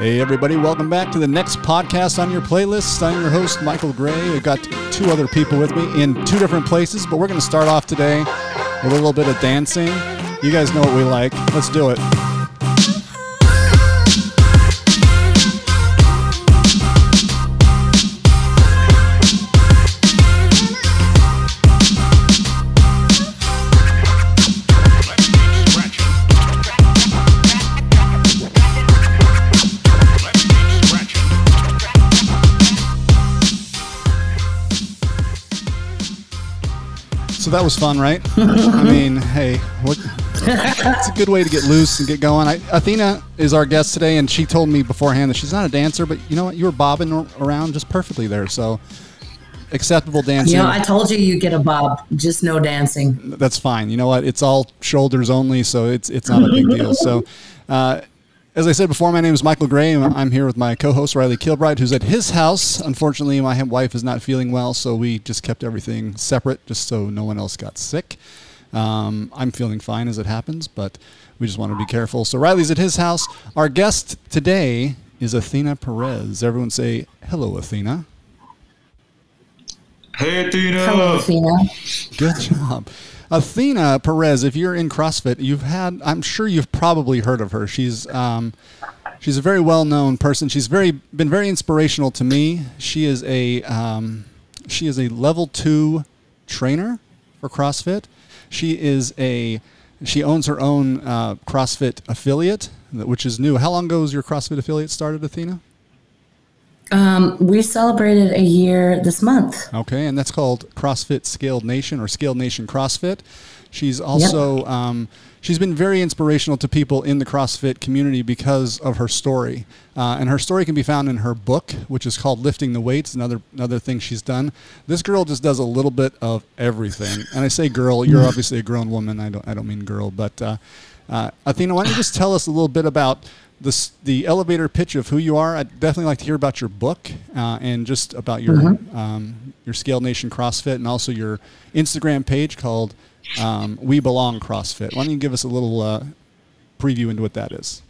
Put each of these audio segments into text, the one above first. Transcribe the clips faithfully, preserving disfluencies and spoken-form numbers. Hey everybody, welcome back to the next podcast on your playlist. I'm your host, Michael Gray. I've got two other people with me in two different places, but we're going to start off today with a little bit of dancing. You guys know what we like. Let's do it. So that was fun, right? I mean, hey, what, it's a good way to get loose and get going. I, Athena is our guest today, and she told me beforehand that she's not a dancer, but you know what? You were bobbing around just perfectly there, so acceptable dancing. You know, I told you you get a bob, just no dancing. That's fine. You know what? It's all shoulders only, so it's it's not a big deal. So uh, as I said before, my name is Michael Gray, and I'm here with my co-host, Riley Kilbride, who's at his house. Unfortunately, my wife is not feeling well, so we just kept everything separate just so no one else got sick. Um, I'm feeling fine as it happens, but we just wanted to be careful. So Riley's at his house. Our guest today is Athena Perez. Everyone say, hello, Athena. Hey, Athena. Hello, Athena. Good job. Athena Perez, if you're in CrossFit, you've had, I'm sure you've probably heard of her. She's um, she's a very well-known person. She's very been very inspirational to me. She is a um, she is a level two trainer for CrossFit. She is a she owns her own uh, CrossFit affiliate, which is new. How long ago was your CrossFit affiliate started, Athena? Um, we celebrated a year this month. Okay, and that's called CrossFit Scaled Nation or Scaled Nation CrossFit. She's also, yep. um, she's been very inspirational to people in the CrossFit community because of her story. Uh, and her story can be found in her book, which is called Lifting the Wait, another another thing she's done. This girl just does a little bit of everything. And I say girl, you're obviously a grown woman. I don't, I don't mean girl, but uh, uh, Athena, why don't you just tell us a little bit about The, the elevator pitch of who you are. I'd definitely like to hear about your book uh, and just about your mm-hmm. um, your Scaled Nation CrossFit and also your Instagram page called um, We Belong CrossFit. Why don't you give us a little uh, preview into what that is?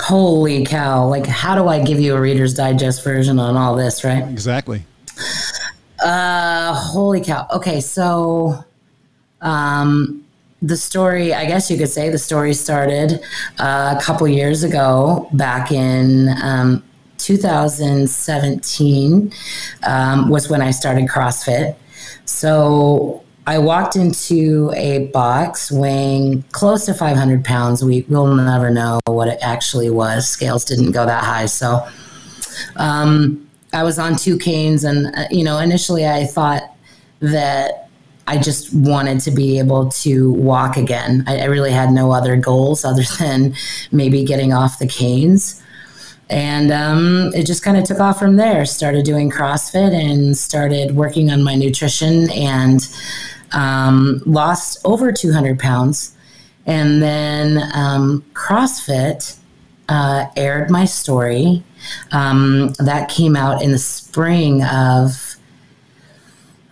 Holy cow. Like, how do I give you a Reader's Digest version on all this, right? Exactly. Uh, holy cow. Okay, so... Um, The story, I guess you could say the story started uh, a couple years ago, back in um, two thousand seventeen um, was when I started CrossFit. So I walked into a box weighing close to five hundred pounds. We will never know what it actually was. Scales didn't go that high. So um, I was on two canes and, uh, you know, initially I thought that I just wanted to be able to walk again. I, I really had no other goals other than maybe getting off the canes. And um, it just kind of took off from there. Started doing CrossFit and started working on my nutrition and um, lost over two hundred pounds. And then um, CrossFit uh, aired my story. Um, that came out in the spring of...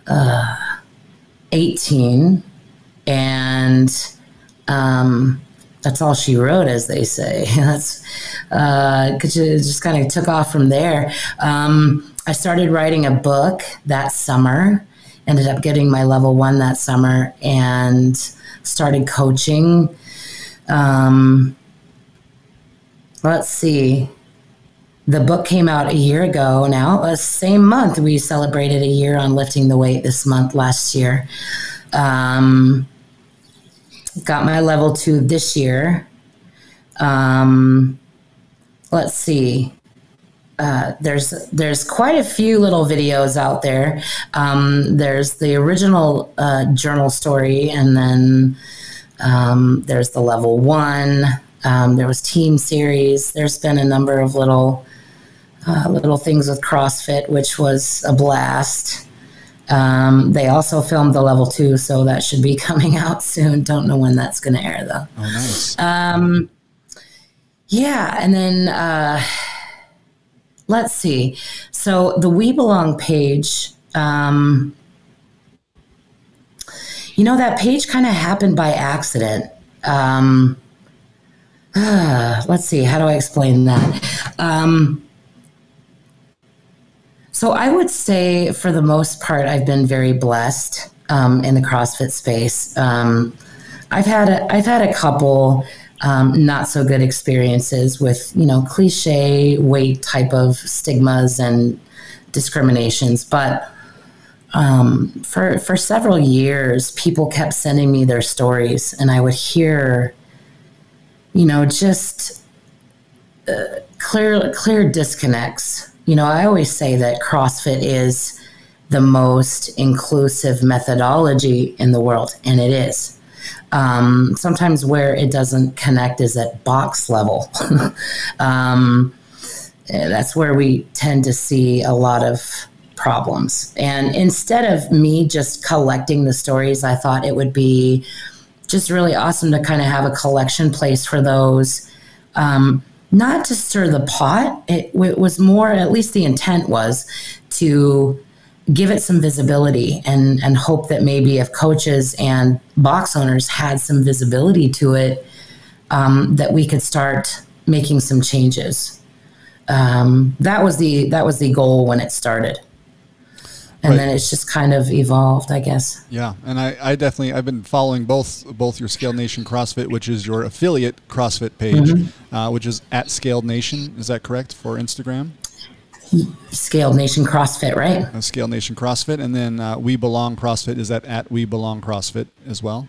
Uh, eighteen, and um, that's all she wrote, as they say. That's uh, 'cause it just kind of took off from there. Um, I started writing a book that summer, ended up getting my level one that summer, and started coaching. Um, let's see. The book came out a year ago now. The same month we celebrated a year on Lifting the Weight this month last year. Um, got my level two this year. Um, let's see. Uh, there's there's quite a few little videos out there. Um, there's the original uh, journal story, and then um, there's the level one. Um, there was team series. There's been a number of little... Uh, little things with CrossFit, which was a blast. Um, they also filmed the level two, so that should be coming out soon. Don't know when that's going to air, though. Oh, nice. Um, yeah, and then uh, let's see. So the We Belong page, um, you know, that page kind of happened by accident. Um, uh, let's see. How do I explain that? Um, so I would say for the most part, I've been very blessed um, in the CrossFit space. Um, I've had a, I've had a couple um, not so good experiences with, you know, cliche weight type of stigmas and discriminations, but um, for, for several years, people kept sending me their stories, and I would hear, you know, just uh, clear, clear disconnects. You know, I always say that CrossFit is the most inclusive methodology in the world, and it is. Um, sometimes where it doesn't connect is at box level. um, that's where we tend to see a lot of problems. And instead of me just collecting the stories, I thought it would be just really awesome to kind of have a collection place for those, um, not to stir the pot. It, it was more, at least the intent was, to give it some visibility and, and hope that maybe if coaches and box owners had some visibility to it, um, that we could start making some changes. Um, that was the, that was the goal when it started. And right. Then it's just kind of evolved, I guess. Yeah. And I, I definitely, I've been following both, both your Scaled Nation CrossFit, which is your affiliate CrossFit page, mm-hmm. uh, which is at Scaled Nation. Is that correct for Instagram? Scaled Nation CrossFit, right? Uh, Scaled Nation CrossFit. And then uh, We Belong CrossFit. Is that at We Belong CrossFit as well?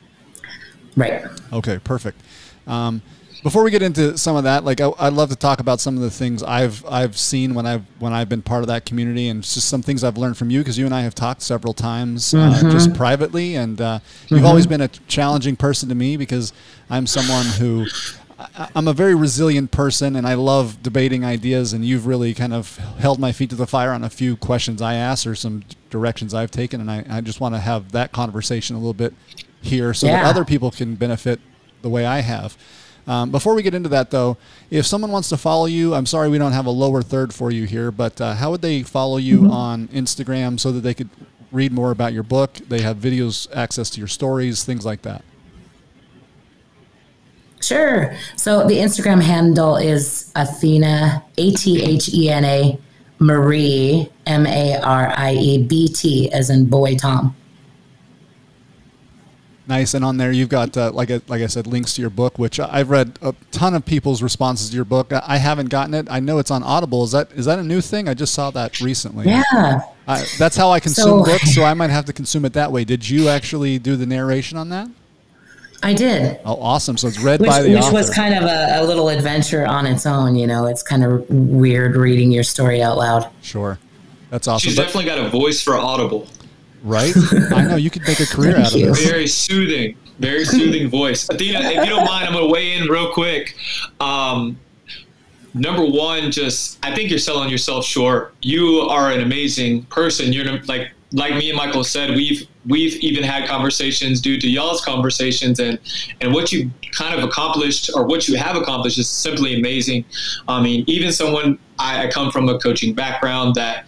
Right. Okay, perfect. Um, before we get into some of that, like I, I'd love to talk about some of the things I've I've seen when I've when I've been part of that community, and just some things I've learned from you, because you and I have talked several times, mm-hmm. uh, just privately, and uh, mm-hmm. you've always been a challenging person to me, because I'm someone who I, I'm a very resilient person, and I love debating ideas, and you've really kind of held my feet to the fire on a few questions I asked or some directions I've taken, and I, I just want to have that conversation a little bit here, so yeah. that other people can benefit the way I have. Um, before we get into that, though, if someone wants to follow you, I'm sorry we don't have a lower third for you here, but uh, how would they follow you mm-hmm. on Instagram so that they could read more about your book? They have videos, access to your stories, things like that. Sure. So the Instagram handle is Athena, A T H E N A, Marie, M A R I E, B T, as in boy Tom. Nice. And on there, you've got, uh, like, a, like I said, links to your book, which I've read a ton of people's responses to your book. I haven't gotten it. I know it's on Audible. Is that is that a new thing? I just saw that recently. Yeah. I, that's how I consume so, books, so I might have to consume it that way. Did you actually do the narration on that? I did. Oh, awesome. So it's read which, by the which author. Which was kind of a, a little adventure on its own, you know. It's kind of weird reading your story out loud. Sure. That's awesome. She's but, definitely got a voice for Audible. Right? I know. You could make a career Thank out of you. This. Very soothing. Very soothing voice. Athena, if you don't mind, I'm going to weigh in real quick. Um, number one, just I think you're selling yourself short. You are an amazing person. You're like like me and Michael said, we've we've even had conversations due to y'all's conversations, and, and what you kind of accomplished or what you have accomplished is simply amazing. I mean, even someone, I, I come from a coaching background that,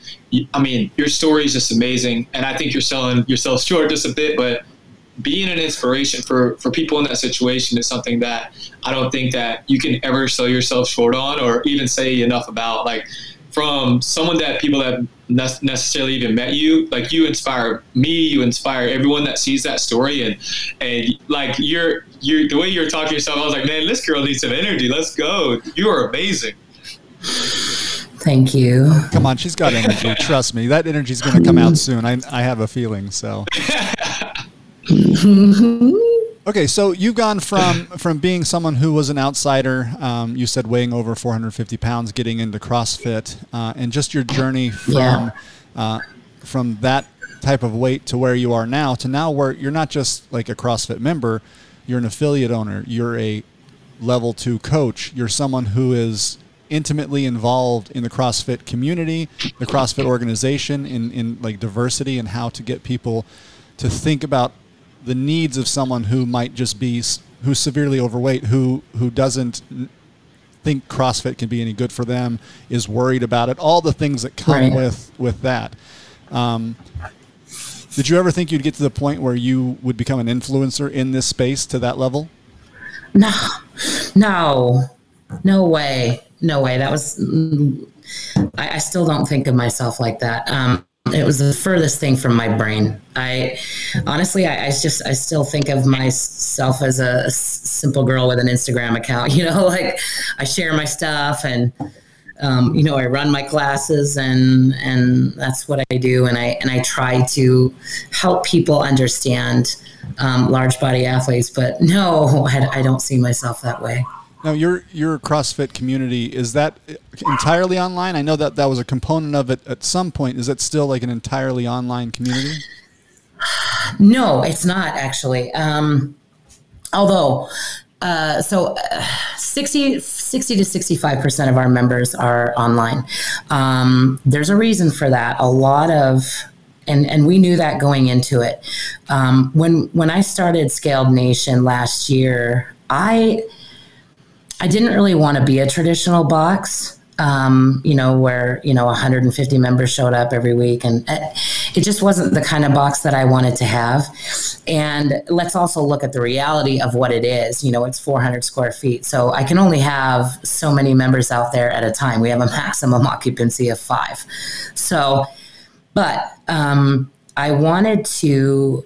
I mean, your story is just amazing. And I think you're selling yourself short just a bit, but being an inspiration for, for people in that situation is something that I don't think that you can ever sell yourself short on or even say enough about. Like, from someone that people have not necessarily even met you, like you inspire me, you inspire everyone that sees that story. And, and like you're, you're the way you're talking to yourself, I was like, man, this girl needs some energy. Let's go. You are amazing. Thank you. Come on. She's got energy. Trust me. That energy is going to come out soon. I, I have a feeling. So, okay. So you've gone from, from being someone who was an outsider, um, you said weighing over four hundred fifty pounds, getting into CrossFit, uh, and just your journey from, yeah. uh, from that type of weight to where you are now, to now where you're not just like a CrossFit member, you're an affiliate owner, you're a level two coach, you're someone who is intimately involved in the CrossFit community, the CrossFit organization, in, in like diversity and how to get people to think about the needs of someone who might just be, who's severely overweight, who, who doesn't think CrossFit can be any good for them, is worried about it, all the things that come right. with, with that. Um, did you ever think you'd get to the point where you would become an influencer in this space to that level? No, no, no way. no way. That was, I, I still don't think of myself like that. Um, it was the furthest thing from my brain. I honestly, I, I just, I still think of myself as a, a simple girl with an Instagram account, you know, like I share my stuff and, um, you know, I run my classes and, and that's what I do. And I, and I try to help people understand, um, large body athletes, but no, I, I don't see myself that way. Now, your your CrossFit community, is that entirely online? I know that that was a component of it at some point. Is that still like an entirely online community? No, it's not actually. Um, although, uh, so sixty to sixty-five percent of our members are online. Um, there's a reason for that. A lot of, and and we knew that going into it. Um, when when I started Scaled Nation last year, I... I didn't really want to be a traditional box, um, you know, where, you know, one hundred fifty members showed up every week. And it just wasn't the kind of box that I wanted to have. And let's also look at the reality of what it is. You know, it's four hundred square feet. So I can only have so many members out there at a time. We have a maximum occupancy of five. So, but um, I wanted to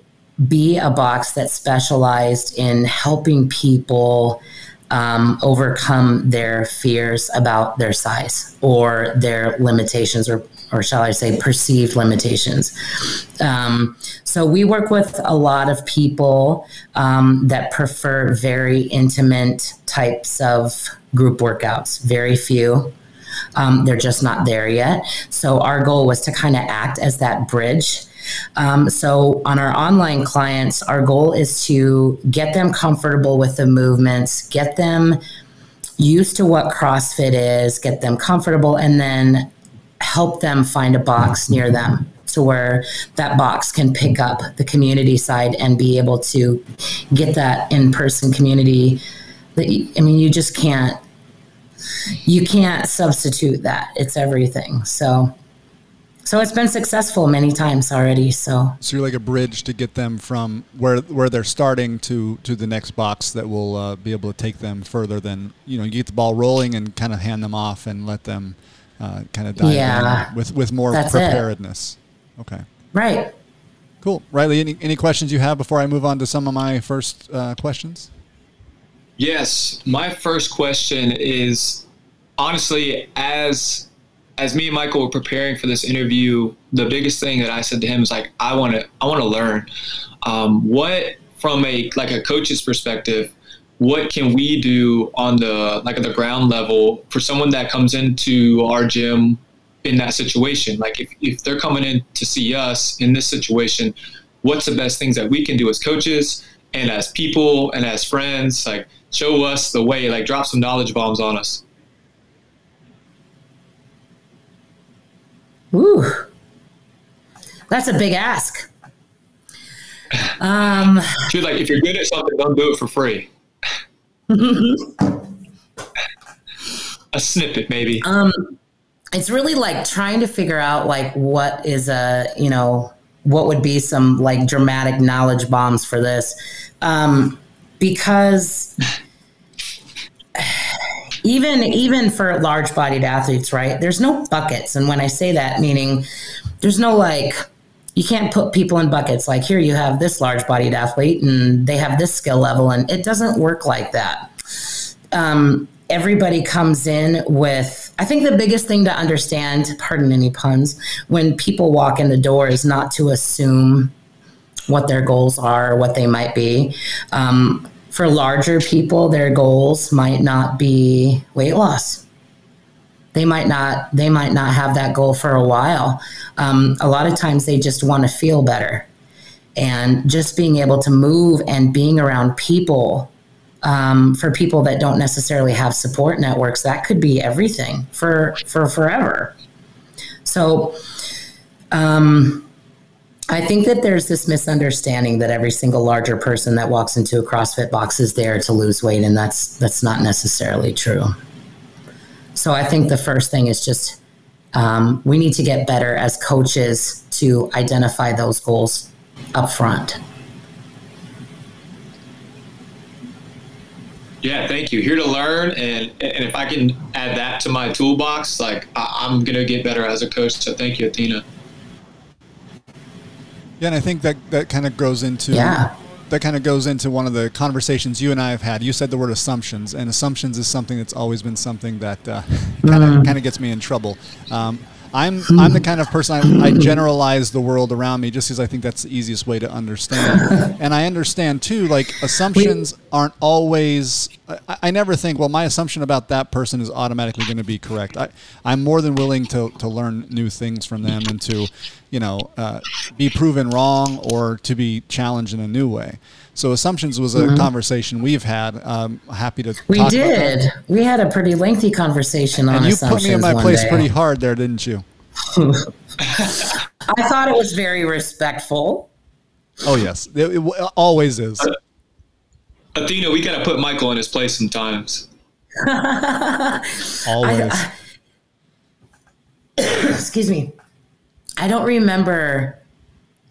be a box that specialized in helping people Um, overcome their fears about their size or their limitations, or, or shall I say, perceived limitations. Um, so we work with a lot of people um, that prefer very intimate types of group workouts, very few. Um, they're just not there yet. So our goal was to kind of act as that bridge. Um, so on our online clients, our goal is to get them comfortable with the movements, get them used to what CrossFit is, get them comfortable, and then help them find a box near them to where that box can pick up the community side and be able to get that in-person community. That, I mean, you just can't, you can't substitute that. It's everything. So... So it's been successful many times already. So so you're like a bridge to get them from where where they're starting to to the next box that will uh, be able to take them further than, you know, you get the ball rolling and kind of hand them off and let them uh, kind of dive yeah. in with, with more That's preparedness. It. Okay. Right. Cool. Riley, any, any questions you have before I move on to some of my first uh, questions? Yes. My first question is, honestly, as... As me and Michael were preparing for this interview, the biggest thing that I said to him is like, I want to, I want to learn um, what, from a, like a coach's perspective, what can we do on the, like at the ground level for someone that comes into our gym in that situation? Like if, if they're coming in to see us in this situation, what's the best things that we can do as coaches and as people and as friends? Like show us the way, like drop some knowledge bombs on us. Ooh, that's a big ask. Um, She's like, if you're good at something, don't do it for free. A snippet, maybe. Um, it's really like trying to figure out like what is a, you know, what would be some like dramatic knowledge bombs for this. Um, because... Even even for large-bodied athletes, right, there's no buckets. And when I say that, meaning there's no, like, you can't put people in buckets. Like, here you have this large-bodied athlete, and they have this skill level, and it doesn't work like that. Um, everybody comes in with, I think the biggest thing to understand, pardon any puns, when people walk in the door is not to assume what their goals are or what they might be. Um For larger people, their goals might not be weight loss. They might not. They might not have that goal for a while. Um, a lot of times, they just want to feel better, and just being able to move and being around people. Um, for people that don't necessarily have support networks, that could be everything for for forever. So. Um, I think that there's this misunderstanding that every single larger person that walks into a CrossFit box is there to lose weight, and that's that's not necessarily true. So I think the first thing is just um, we need to get better as coaches to identify those goals up front. Yeah, thank you. Here to learn, and and if I can add that to my toolbox, like I, I'm going to get better as a coach. So thank you, Athena. Yeah, and I think that, that kind of goes into yeah. that kind of goes into one of the conversations you and I have had. You said the word assumptions, and assumptions is something that's always been something that uh, kind of mm. kind of gets me in trouble. Um, I'm I'm the kind of person I, I generalize the world around me just because I think that's the easiest way to understand. And I understand too, like assumptions aren't always. I, I never think, well, my assumption about that person is automatically going to be correct. I I'm more than willing to to learn new things from them and to, you know, uh, be proven wrong or to be challenged in a new way. So assumptions was a mm-hmm. conversation we've had. I'm happy to we talk did. About we had a pretty lengthy conversation and on assumptions. And you put me in my place day. Pretty hard there, didn't you? I thought it was very respectful. Oh, yes. It, it, it always is. Uh, Athena, we got to put Michael in his place sometimes. Always. I, I, excuse me. I don't remember...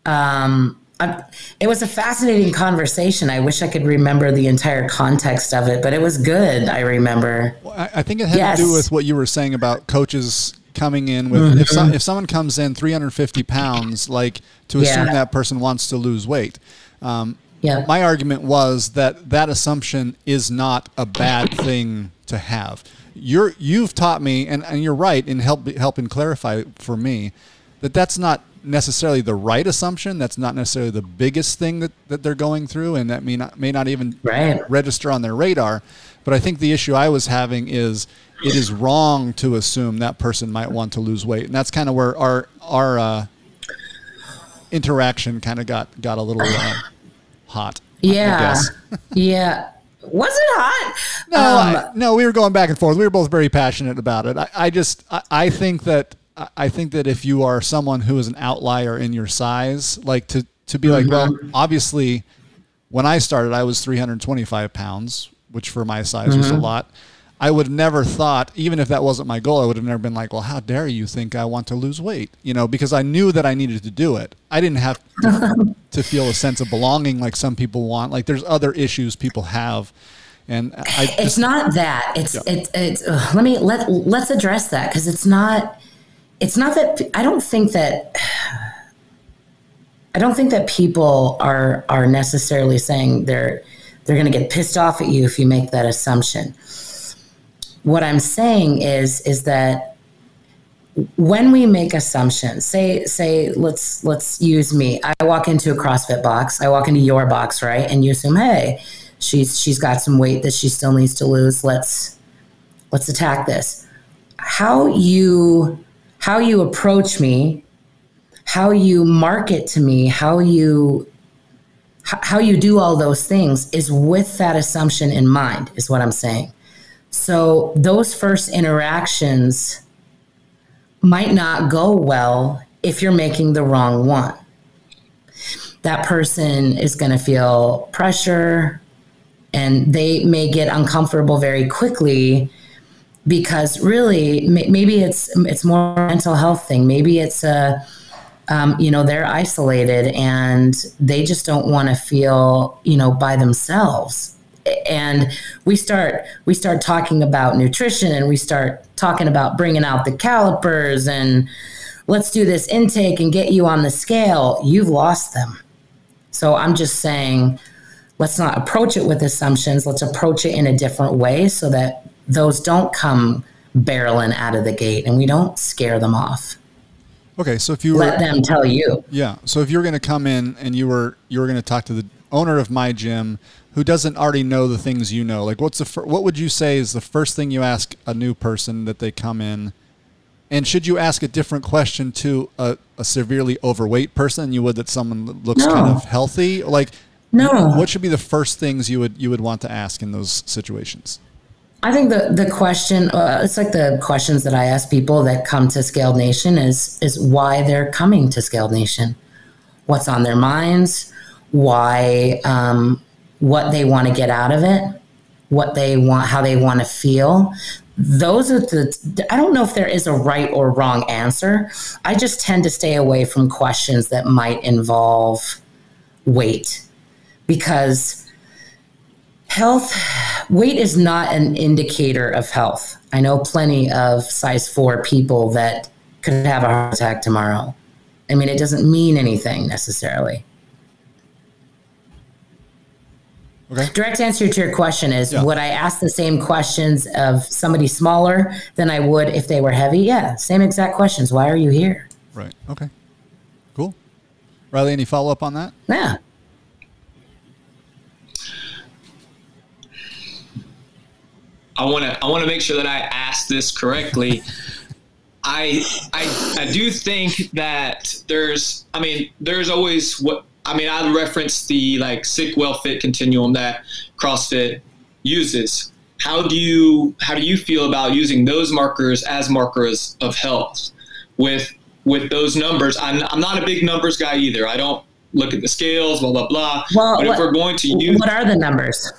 Um, I, it was a fascinating conversation. I wish I could remember the entire context of it, but it was good. I remember. Well, I, I think it had yes. to do with what you were saying about coaches coming in with, mm-hmm. if some, if someone comes in three hundred fifty pounds, like to assume yeah. that person wants to lose weight. Um, yeah. My argument was that that assumption is not a bad thing to have. You're, you've taught me, and, and you're right in help, helping clarify for me that that's not necessarily the right assumption. That's not necessarily the biggest thing that, that they're going through, and that may not may not even right. register on their radar. But I think the issue I was having is it is wrong to assume that person might want to lose weight, and that's kind of where our our uh, interaction kind of got got a little uh, hot. Yeah, I guess. yeah. Was it hot? No, um, I, no. We were going back and forth. We were both very passionate about it. I, I just I, I think that. I think that if you are someone who is an outlier in your size, like to, to be like, well, obviously when I started, I was three hundred twenty-five pounds, which for my size mm-hmm. was a lot. I would have never thought, even if that wasn't my goal, I would have never been like, well, how dare you think I want to lose weight? You know, because I knew that I needed to do it. I didn't have to, to feel a sense of belonging like some people want. Like there's other issues people have. And I just, it's not that it's, yeah. it's, it's, ugh, let me, let, let's address that. Cause it's not, It's not that I don't think that I don't think that people are are necessarily saying they're they're going to get pissed off at you if you make that assumption. What I'm saying is is that when we make assumptions, say say let's let's use me. I walk into a CrossFit box. I walk into your box, right? And you assume, hey, she's she's got some weight that she still needs to lose. Let's let's attack this. How you How you approach me, how you market to me, how you how you do all those things is with that assumption in mind, is what I'm saying. So those first interactions might not go well if you're making the wrong one. That person is going to feel pressure, and they may get uncomfortable very quickly. Because really, maybe it's it's more a mental health thing. Maybe it's a, um, you know, they're isolated and they just don't want to feel, you know, by themselves. And we start we start talking about nutrition, and we start talking about bringing out the calipers and let's do this intake and get you on the scale. You've lost them. So I'm just saying, let's not approach it with assumptions. Let's approach it in a different way so that those don't come barreling out of the gate, and we don't scare them off. Okay. So if you were, let them tell you, yeah. So if you're going to come in and you were, you were going to talk to the owner of my gym who doesn't already know the things, you know, like what's the, fir- what would you say is the first thing you ask a new person that they come in, and should you ask a different question to a, a severely overweight person than you would that someone that looks no. kind of healthy? Like, no, what should be the first things you would, you would want to ask in those situations? I think the, the question, uh, it's like the questions that I ask people that come to Scaled Nation is, is why they're coming to Scaled Nation, what's on their minds, why, um, what they want to get out of it, what they want, how they want to feel. Those are the, I don't know if there is a right or wrong answer. I just tend to stay away from questions that might involve weight because Health, weight is not an indicator of health. I know plenty of size four people that could have a heart attack tomorrow. I mean, it doesn't mean anything necessarily. Okay. Direct answer to your question is, yeah. Would I ask the same questions of somebody smaller than I would if they were heavy? Yeah, same exact questions. Why are you here? Right. Okay. Cool. Riley, any follow-up on that? Yeah. I want to I want to make sure that I ask this correctly. I, I I do think that there's, I mean, there's always what, I mean, I referenced the like sick, well, fit continuum that CrossFit uses. How do you, how do you feel about using those markers as markers of health with, with those numbers? I'm, I'm not a big numbers guy either. I don't look at the scales, blah, blah, blah. Well, but what, if we're going to use. What are the numbers?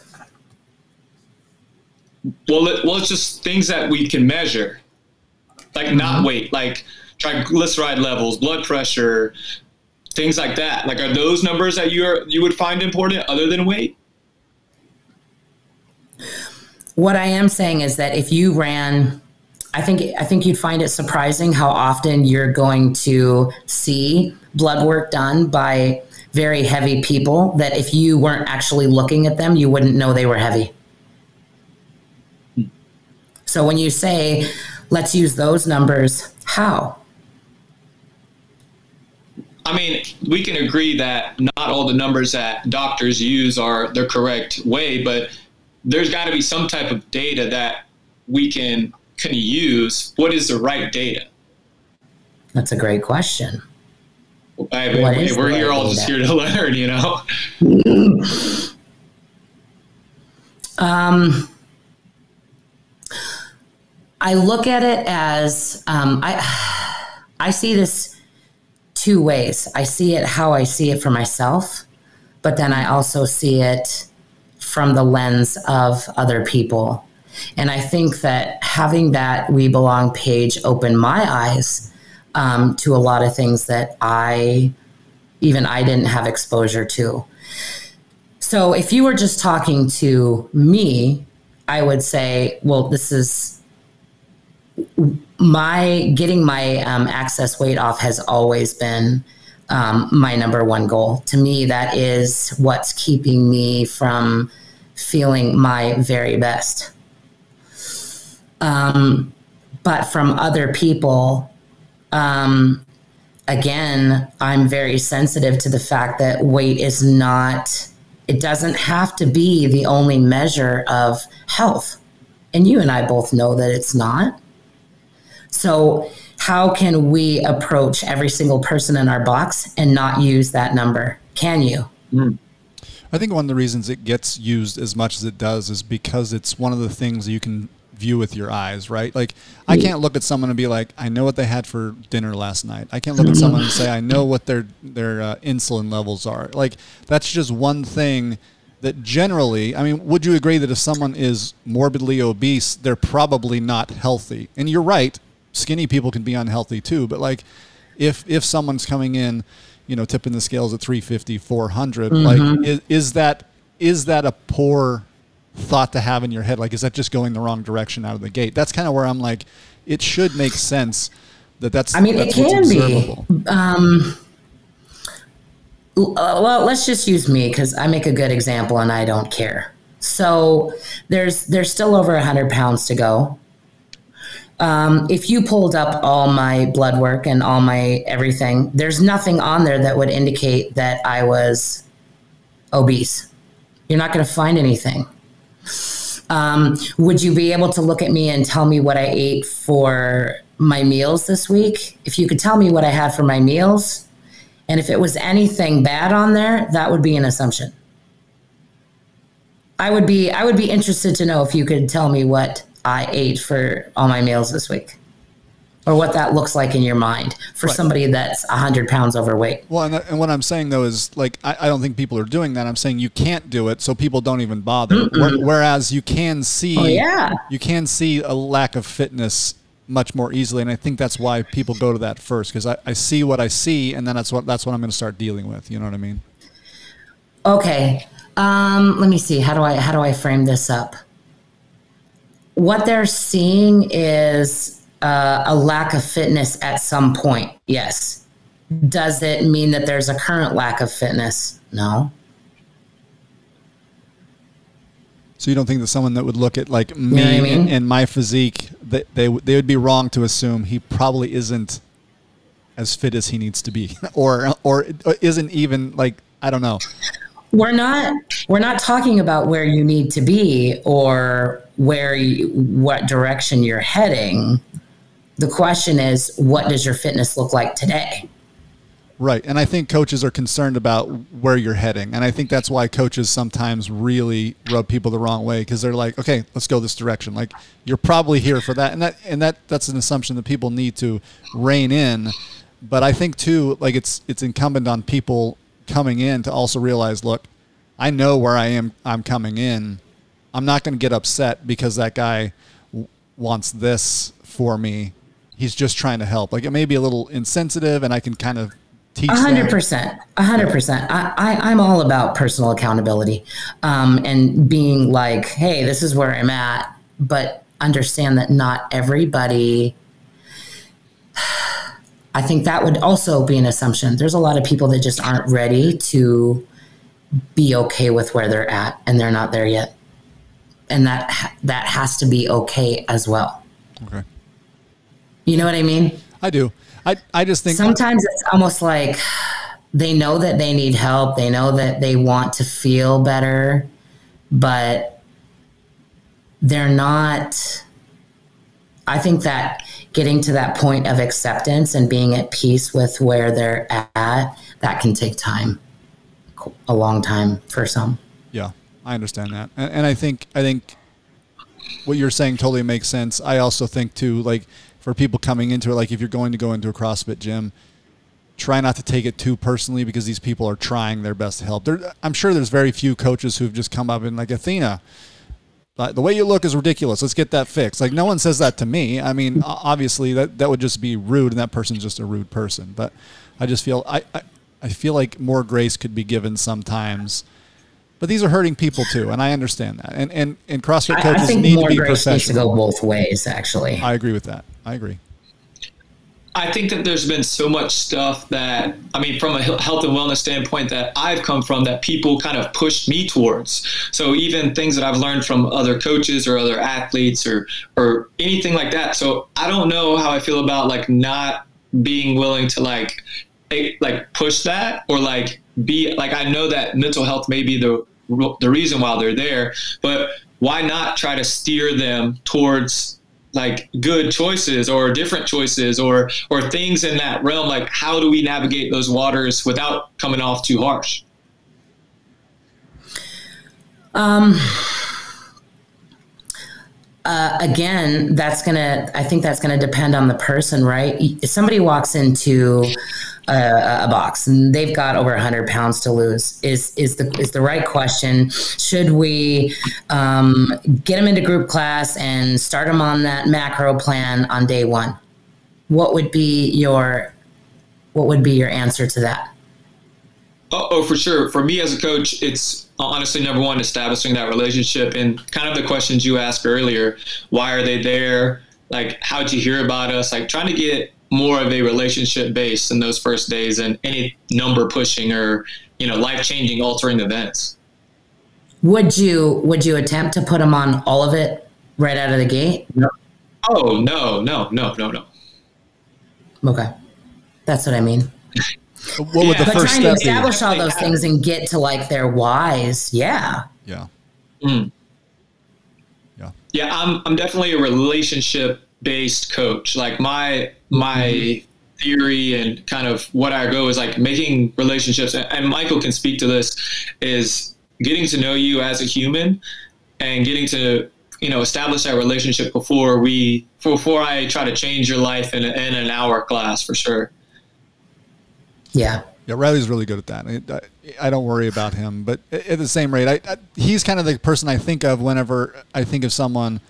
Well, it, well, it's just things that we can measure, like not weight, like triglyceride levels, blood pressure, things like that. Like, are those numbers that you are, you would find important other than weight? What I am saying is that if you ran, I think I think you'd find it surprising how often you're going to see blood work done by very heavy people that if you weren't actually looking at them, you wouldn't know they were heavy. So when you say, let's use those numbers, how? I mean, we can agree that not all the numbers that doctors use are the correct way, but there's got to be some type of data that we can, can use. What is the right data? That's a great question. I mean, hey, we're here all data? Just here to learn, you know? um. I look at it as, um, I, I see this two ways. I see it how I see it for myself, but then I also see it from the lens of other people. And I think that having that We Belong page opened my eyes, um, to a lot of things that I, even I didn't have exposure to. So if you were just talking to me, I would say, well, this is, my getting my um, excess weight off has always been um, my number one goal. To me, that is what's keeping me from feeling my very best. Um, but from other people, um, again, I'm very sensitive to the fact that weight is not, it doesn't have to be the only measure of health. And you and I both know that it's not. So how can we approach every single person in our box and not use that number? Can you? Mm. I think one of the reasons it gets used as much as it does is because it's one of the things you can view with your eyes, right? Like, I can't look at someone and be like, I know what they had for dinner last night. I can't look at someone and say, I know what their, their uh, insulin levels are. Like, that's just one thing that generally, I mean, would you agree that if someone is morbidly obese, they're probably not healthy? And you're right. Skinny people can be unhealthy too, but like if if someone's coming in, you know, tipping the scales at three fifty, four hundred, mm-hmm. like is, is that is that a poor thought to have in your head? Like, is that just going the wrong direction out of the gate? That's kind of where I'm like, it should make sense that that's, I mean, that's it can be. Um, well, let's just use me because I make a good example and I don't care. So there's there's still over one hundred pounds to go. Um, if you pulled up all my blood work and all my everything, there's nothing on there that would indicate that I was obese. You're not going to find anything. Um, would you be able to look at me and tell me what I ate for my meals this week? If you could tell me what I had for my meals, and if it was anything bad on there, that would be an assumption. I would be, I would be interested to know if you could tell me what I ate for all my meals this week, or what that looks like in your mind for right. somebody that's one hundred pounds overweight. Well, and, that, and what I'm saying though is like, I, I don't think people are doing that. I'm saying you can't do it, so people don't even bother. Where, whereas you can see, oh, yeah. you can see a lack of fitness much more easily. And I think that's why people go to that first, because I, I see what I see, and then that's what, that's what I'm going to start dealing with. You know what I mean? Okay. Um, let me see. How do I, how do I frame this up? What they're seeing is uh, a lack of fitness at some point. Yes. Does it mean that there's a current lack of fitness? No. So you don't think that someone that would look at like me, you know what I mean? and, and my physique, that they, they would be wrong to assume he probably isn't as fit as he needs to be, or, or isn't even like, I don't know. We're not, we're not talking about where you need to be or where, you, what direction you're heading. The question is, what does your fitness look like today? Right. And I think coaches are concerned about where you're heading. And I think that's why coaches sometimes really rub people the wrong way, because they're like, okay, let's go this direction. Like, you're probably here for that. And that, and that, that's an assumption that people need to rein in. But I think too, like it's, it's incumbent on people coming in to also realize, look, I know where I am. I'm coming in. I'm not going to get upset because that guy w- wants this for me. He's just trying to help. Like, it may be a little insensitive, and I can kind of, A hundred percent, a hundred percent. I, I, I'm all about personal accountability, um, and being like, hey, this is where I'm at, but understand that not everybody, I think that would also be an assumption. There's a lot of people that just aren't ready to be okay with where they're at, and they're not there yet. And that, that has to be okay as well. Okay. You know what I mean? I do. I, I just think sometimes it's almost like they know that they need help. They know that they want to feel better, but they're not. I think that getting to that point of acceptance and being at peace with where they're at, that can take time, a long time for some. Yeah, I understand that. And, and I think, I think what you're saying totally makes sense. I also think too, like, for people coming into it, like if you're going to go into a CrossFit gym, try not to take it too personally, because these people are trying their best to help. There, I'm sure there's very few coaches who've just come up and like, Athena, the way you look is ridiculous. Let's get that fixed. Like, no one says that to me. I mean, obviously that, that would just be rude, and that person's just a rude person. But I just feel, I, I, I feel like more grace could be given sometimes. But these are hurting people too, and I understand that. And and, and CrossFit coaches I think need more to be grace professional. Needs to go both ways, actually. I agree with that. I agree. I think that there's been so much stuff that, I mean, from a health and wellness standpoint that I've come from, that people kind of push me towards. So even things that I've learned from other coaches or other athletes or or anything like that. So I don't know how I feel about like not being willing to like like push that, or like be like, I know that mental health may be the the reason why they're there, but why not try to steer them towards like good choices or different choices or or things in that realm? Like, how do we navigate those waters without coming off too harsh? Um. Uh, again, that's gonna. I think that's gonna depend on the person, right? If somebody walks into A, a box and they've got over a hundred pounds to lose, is, is the, is the right question. Should we um, get them into group class and start them on that macro plan on day one? What would be your, what would be your answer to that? Oh, oh, for sure. For me as a coach, it's honestly, number one, establishing that relationship and kind of the questions you asked earlier. Why are they there? Like, how'd you hear about us? Like, trying to get more of a relationship based in those first days, and any number pushing or, you know, life-changing altering events. Would you, would you attempt to put them on all of it right out of the gate? No. Oh, no, no, no, no, no. Okay. That's what I mean. What yeah. would the but first step be? Trying to establish all those things and get to like their whys. Yeah. Yeah. Mm. Yeah. Yeah. I'm, I'm definitely a relationship based coach. Like my, my theory and kind of what I go is like making relationships, and Michael can speak to this, is getting to know you as a human and getting to, you know, establish that relationship before we, before I try to change your life in, a, in an hour class, for sure. Yeah. Yeah. Riley's really good at that. I, I don't worry about him, but at the same rate, I, I, he's kind of the person I think of whenever I think of someone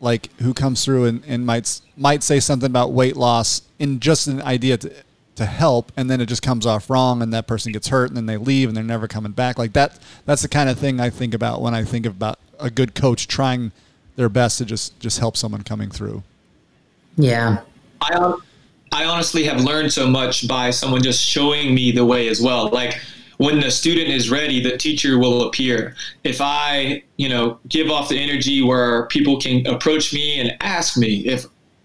like who comes through and, and might might say something about weight loss in just an idea to to help, and then it just comes off wrong, and that person gets hurt, and then they leave, and they're never coming back. Like that, that's the kind of thing I think about when I think about a good coach trying their best to just just help someone coming through. Yeah. I I honestly have learned so much by someone just showing me the way as well. Like, when the student is ready, the teacher will appear. If I, you know, give off the energy where people can approach me and ask me if,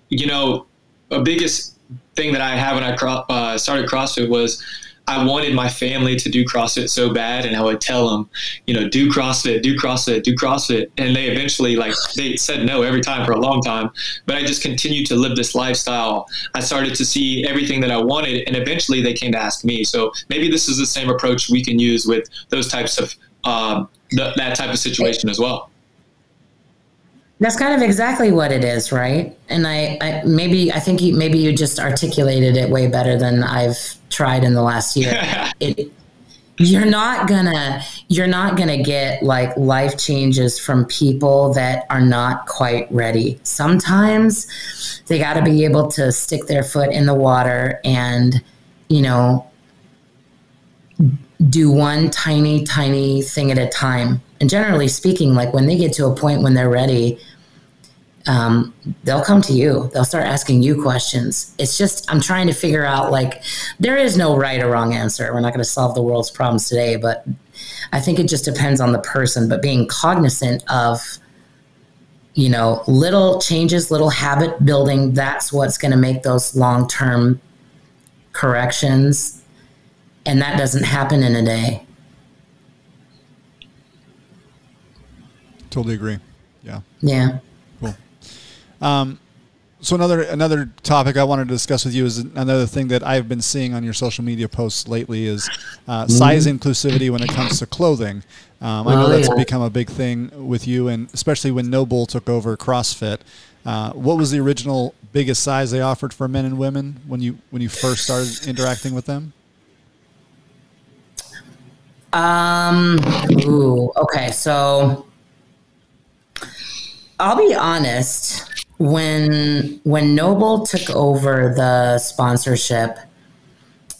you know, a biggest thing that I had when I cro- uh, started CrossFit was I wanted my family to do CrossFit so bad. And I would tell them, you know, do CrossFit, do CrossFit, do CrossFit. And they eventually, like, they said no every time for a long time. But I just continued to live this lifestyle. I started to see everything that I wanted. And eventually they came to ask me. So maybe this is the same approach we can use with those types of, um, th- that type of situation as well. That's kind of exactly what it is, right? And I, I maybe I think you, maybe you just articulated it way better than I've tried in the last year. It, you're not gonna you're not gonna get like life changes from people that are not quite ready. Sometimes they got to be able to stick their foot in the water and, you know, do one tiny, tiny thing at a time. And generally speaking, like when they get to a point when they're ready, um, they'll come to you. They'll start asking you questions. It's just, I'm trying to figure out, like, there is no right or wrong answer. We're not going to solve the world's problems today, but I think it just depends on the person. But being cognizant of, you know, little changes, little habit building, that's what's going to make those long-term corrections. And that doesn't happen in a day. Totally agree. Yeah. Yeah. Cool. Um, so another another topic I wanted to discuss with you is another thing that I've been seeing on your social media posts lately is uh, size inclusivity when it comes to clothing. Um, I know oh, that's yeah. become a big thing with you, and especially when Noble took over CrossFit. Uh, what was the original biggest size they offered for men and women when you when you first started interacting with them? Um, ooh, okay. So I'll be honest, when, when Noble took over the sponsorship,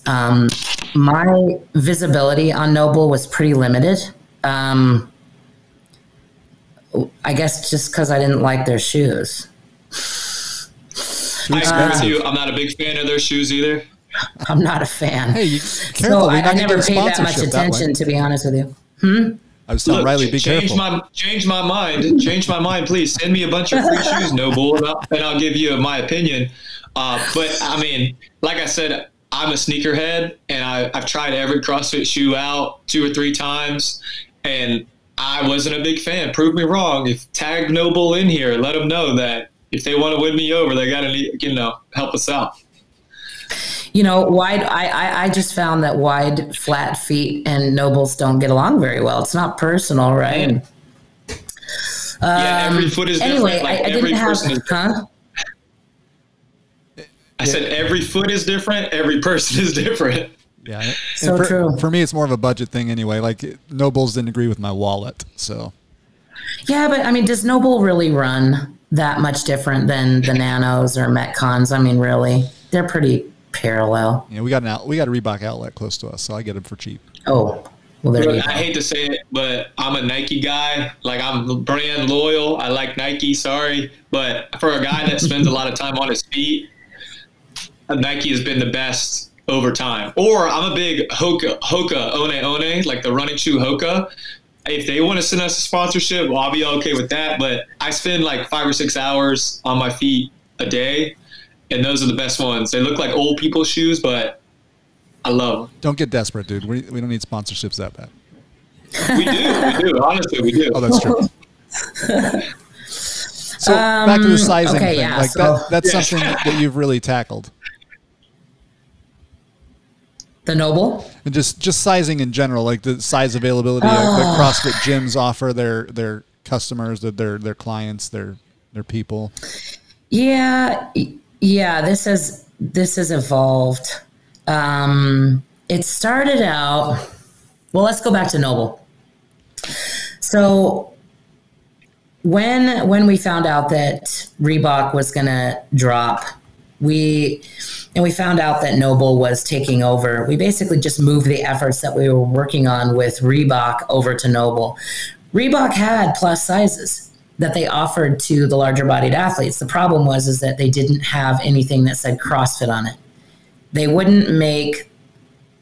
um, my visibility on Noble was pretty limited. Um, I guess just cause I didn't like their shoes. I agree uh, with you. I'm not a big fan of their shoes either. I'm not a fan. Hey, you, so I, I never paid that much attention, that to be honest with you. Hmm? I was telling Look, Riley, be change careful. My, change my mind. Change my mind, please. Send me a bunch of free shoes, Noble, and I'll, and I'll give you my opinion. Uh, but, I mean, like I said, I'm a sneakerhead, and I, I've tried every CrossFit shoe out two or three times, and I wasn't a big fan. Prove me wrong. If tag Noble in here, let them know that if they want to win me over, they got to, you know, help us out. You know, wide. I, I just found that wide, flat feet and Nobles don't get along very well. It's not personal, right? Um, yeah, every foot is different. Anyway, like I, I every didn't person have, is huh? I yeah. said every foot is different. Every person is different. Yeah, so for, true. For me, it's more of a budget thing anyway. Like Nobles didn't agree with my wallet, so. Yeah, but I mean, does Noble really run that much different than the Nanos or Metcons? I mean, really, they're pretty parallel. Yeah, we got an out, we got a Reebok outlet close to us, so I get them for cheap. Oh, well, there you go. I hate to say it, but I'm a Nike guy. Like, I'm brand loyal. I like Nike. Sorry, but for a guy that spends a lot of time on his feet, Nike has been the best over time. Or I'm a big Hoka Hoka One One, like the running shoe Hoka. If they want to send us a sponsorship, well, I'll be okay with that. But I spend like five or six hours on my feet a day. And those are the best ones. They look like old people's shoes, but I love them. Don't get desperate, dude. We we don't need sponsorships that bad. We do. We do. Honestly, we do. Oh, that's true. So um, back to the sizing okay, thing. Yeah, like so, that, that's yeah. something that you've really tackled. The Noble? And just, just sizing in general, like the size availability oh. like that CrossFit gyms offer their their customers, their their clients, their their people. Yeah. Yeah, this has this has evolved. Um, it started out, well, let's go back to Noble. So when when we found out that Reebok was going to drop we and we found out that Noble was taking over. We basically just moved the efforts that we were working on with Reebok over to Noble. Reebok had plus sizes that they offered to the larger bodied athletes. The problem was is that they didn't have anything that said CrossFit on it. They wouldn't make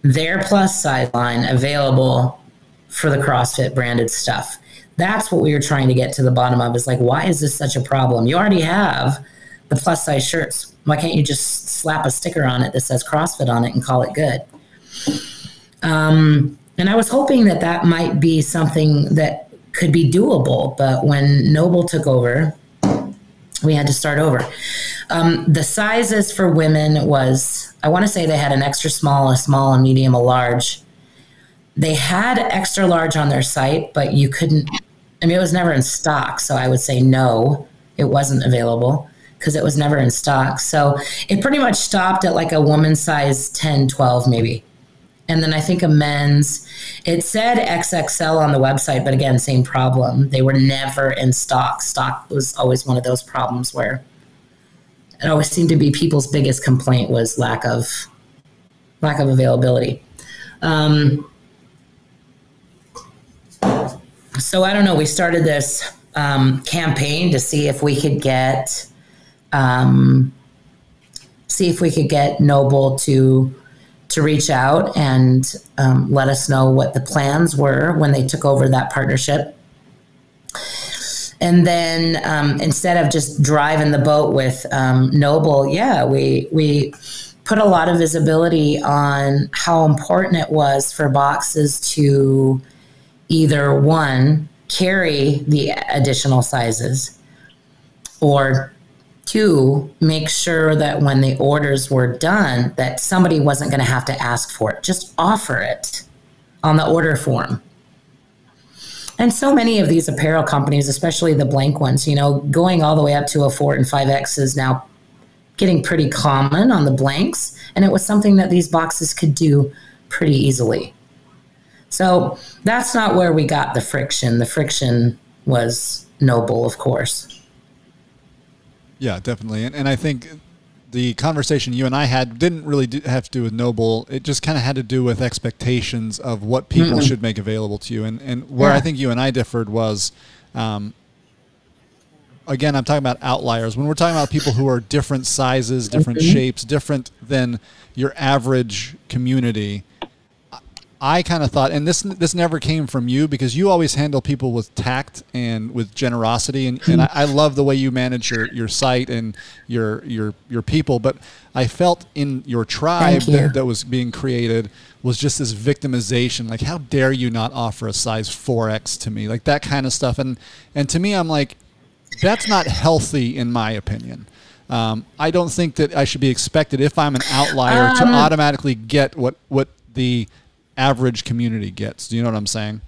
their plus size line available for the CrossFit branded stuff. That's what we were trying to get to the bottom of, is like, why is this such a problem? You already have the plus size shirts. Why can't you just slap a sticker on it that says CrossFit on it and call it good? Um, and I was hoping that that might be something that could be doable, but when Noble took over, we had to start over. Um, the sizes for women was, I want to say they had an extra small, a small, a medium, a large. They had extra large on their site, but you couldn't, I mean, it was never in stock. So I would say no, it wasn't available because it was never in stock. So it pretty much stopped at like a woman's size ten, twelve maybe. And then I think a men's, it said X X L on the website, but again, same problem. They were never in stock. Stock was always one of those problems where it always seemed to be people's biggest complaint was lack of, lack of availability. Um, so I don't know, we started this um, campaign to see if we could get, um, see if we could get Noble to, to reach out and um, let us know what the plans were when they took over that partnership. And then um, instead of just driving the boat with um, Noble, yeah, we we put a lot of visibility on how important it was for boxes to either, one, carry the additional sizes, or to make sure that when the orders were done, that somebody wasn't going to have to ask for it. Just offer it on the order form. And so many of these apparel companies, especially the blank ones, you know, going all the way up to a four and five X is now getting pretty common on the blanks. And it was something that these boxes could do pretty easily. So that's not where we got the friction. The friction was Noble, of course. Yeah, definitely. And and I think the conversation you and I had didn't really do, have to do with Noble. It just kind of had to do with expectations of what people mm-hmm. should make available to you. And, and where yeah. I think you and I differed was, um, again, I'm talking about outliers. When we're talking about people who are different sizes, different mm-hmm. shapes, different than your average community, I kind of thought, and this this never came from you because you always handle people with tact and with generosity, and, and I, I love the way you manage your, your site and your your your people. But I felt in your tribe you. that, that was being created was just this victimization, like how dare you not offer a size four X to me, like that kind of stuff. And and to me, I'm like, that's not healthy in my opinion. Um, I don't think that I should be expected if I'm an outlier um, to automatically get what what the average community gets. Do you know what I'm saying?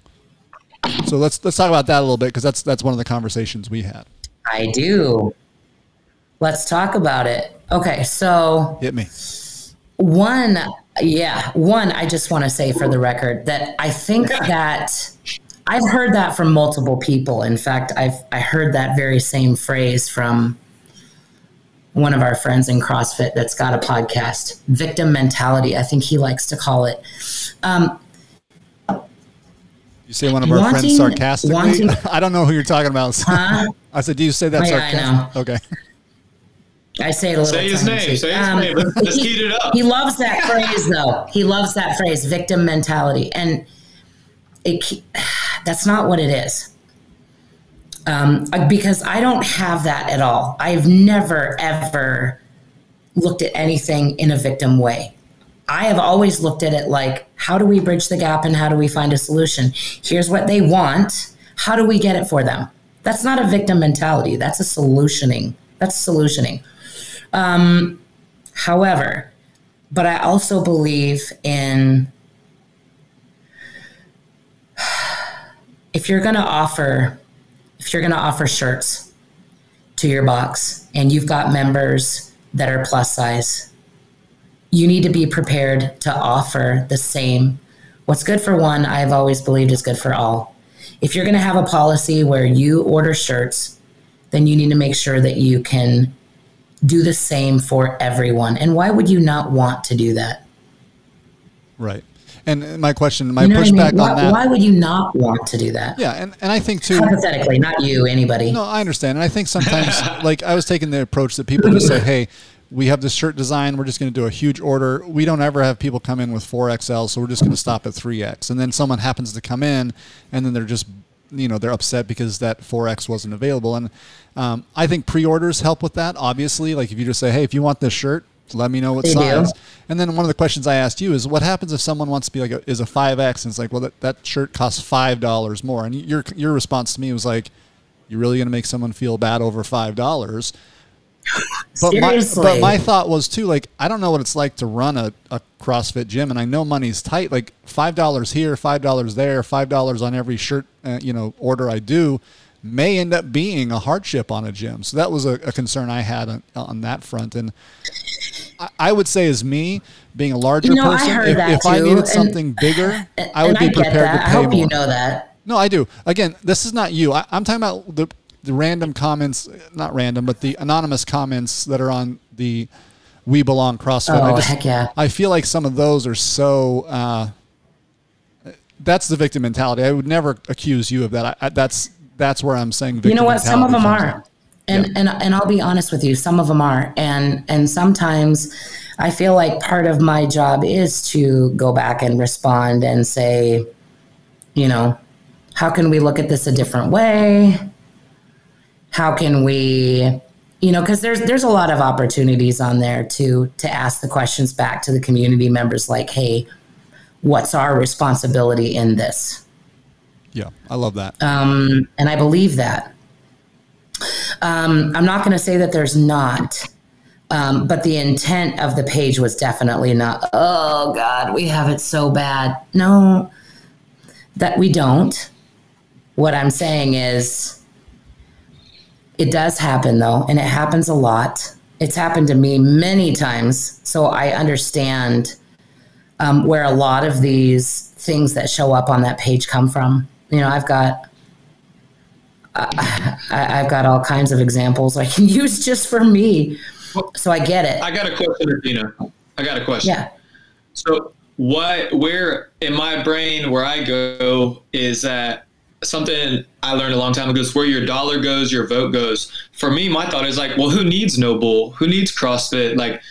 So let's let's talk about that a little bit because that's that's one of the conversations we had. I do. Let's talk about it. Okay, so hit me. One, yeah, one. I just want to say for the record that I think that I've heard that from multiple people. In fact, I've I heard that very same phrase from one of our friends in CrossFit that's got a podcast, victim mentality, I think he likes to call it. Um, you say one of our wanting, friends sarcastically? Wanting, I don't know who you're talking about. Huh? I said, do you say that oh, sarcastically? Yeah, okay. I say it a little bit. Say his name. Too. Say his um, name. Let's, let's heat it up. He loves that phrase, though. He loves that phrase, victim mentality. And it that's not what it is. Um, because I don't have that at all. I've never, ever looked at anything in a victim way. I have always looked at it like, how do we bridge the gap and how do we find a solution? Here's what they want. How do we get it for them? That's not a victim mentality. That's a solutioning. That's solutioning. Um, however, but I also believe in if you're going to offer... If you're going to offer shirts to your box and you've got members that are plus size, you need to be prepared to offer the same. What's good for one, I've always believed is good for all. If you're going to have a policy where you order shirts, then you need to make sure that you can do the same for everyone. And why would you not want to do that? Right. And my question, my you know pushback I mean? why, on that. Why would you not want to do that? Yeah. And, and I think too. Hypothetically, not you, anybody. No, I understand. And I think sometimes, like I was taking the approach that people just say, hey, we have this shirt design. We're just going to do a huge order. We don't ever have people come in with four X L. So we're just going to stop at three X. And then someone happens to come in and then they're just, you know, they're upset because that four X wasn't available. And um, I think pre-orders help with that. Obviously, like if you just say, hey, if you want this shirt, let me know what they size. Do. And then one of the questions I asked you is, what happens if someone wants to be like, a, is a five X? And it's like, well, that, that shirt costs five dollars more. And your your response to me was like, you're really going to make someone feel bad over five dollars? But my, but my thought was too, like, I don't know what it's like to run a, a CrossFit gym, and I know money's tight, like five dollars here, five dollars there, five dollars on every shirt, uh, you know, order I do may end up being a hardship on a gym. So that was a, a concern I had on, on that front. And I, I would say as me being a larger you know, person, I if, if I needed and, something bigger, and, I would be I prepared to pay I hope more. You know that. No, I do. Again, this is not you. I, I'm talking about the, the random comments, not random, but the anonymous comments that are on the We Belong CrossFit. Oh, I just, heck yeah. I feel like some of those are so, uh, that's the victim mentality. I would never accuse you of that. I, I, that's, that's where I'm saying victim mentality. You know what? Some of them are. Out. And, yeah. and, and I'll be honest with you. Some of them are. And, and sometimes I feel like part of my job is to go back and respond and say, you know, how can we look at this a different way? How can we, you know, because there's there's a lot of opportunities on there to to ask the questions back to the community members, like, hey, what's our responsibility in this? Yeah, I love that. Um, and I believe that. Um, I'm not going to say that there's not, um, but the intent of the page was definitely not, oh, God, we have it so bad. No, that we don't. What I'm saying is, it does happen though, and it happens a lot. It's happened to me many times, so I understand um, where a lot of these things that show up on that page come from. You know, I've got uh, I, I've got all kinds of examples I can use just for me, so I get it. I got a question, Athena. I got a question. Yeah. So what? Where in my brain, where I go is that. Something I learned a long time ago is where your dollar goes, your vote goes. For me, my thought is like, well, who needs Noble? Who needs CrossFit? Like,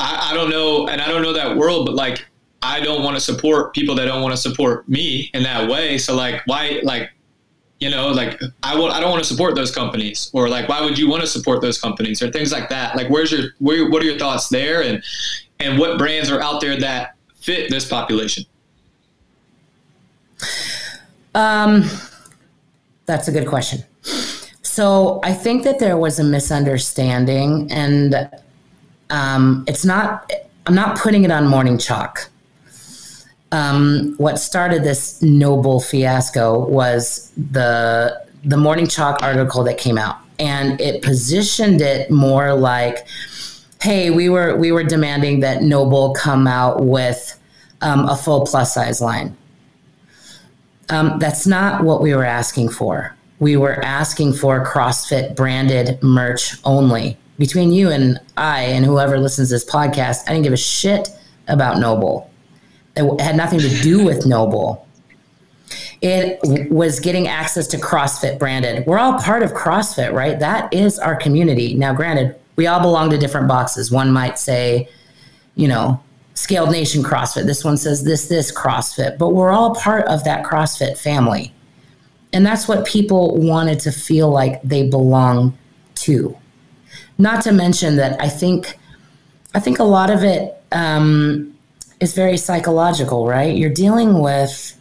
I, I don't know. And I don't know that world, but like, I don't want to support people that don't want to support me in that way. So like, why, like, you know, like I will, I don't want to support those companies, or like, why would you want to support those companies or things like that? Like, where's your, where, what are your thoughts there? And, and what brands are out there that fit this population? Um, that's a good question. So I think that there was a misunderstanding, and um, it's not, I'm not putting it on Morning Chalk. Um, what started this Noble fiasco was the, the Morning Chalk article that came out, and it positioned it more like, hey, we were, we were demanding that Noble come out with, um, a full plus size line. Um, that's not what we were asking for. We were asking for CrossFit branded merch only. Between you and I and whoever listens to this podcast, I didn't give a shit about Noble. It had nothing to do with Noble. It was getting access to CrossFit branded. We're all part of CrossFit, right? That is our community. Now, granted, we all belong to different boxes. One might say, you know, Scaled Nation CrossFit. This one says this, this CrossFit, but we're all part of that CrossFit family. And that's what people wanted to feel like they belong to. Not to mention that I think, I think a lot of it um, is very psychological, right? You're dealing with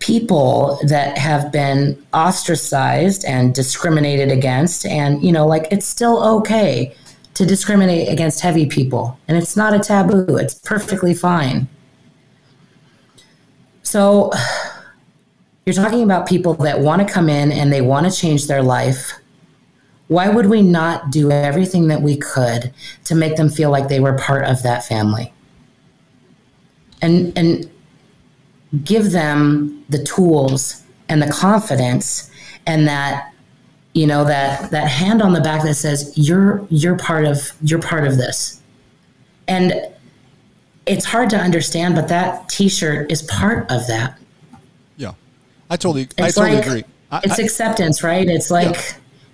people that have been ostracized and discriminated against. And, you know, like it's still okay to discriminate against heavy people. And it's not a taboo. It's perfectly fine. So you're talking about people that want to come in and they want to change their life. Why would we not do everything that we could to make them feel like they were part of that family? And, and give them the tools and the confidence and that you know, that, that hand on the back that says you're, you're part of, you're part of this. And it's hard to understand, but that t-shirt is part of that. Yeah. I totally, it's I totally like, agree. I, it's I, acceptance, right? It's like, yeah.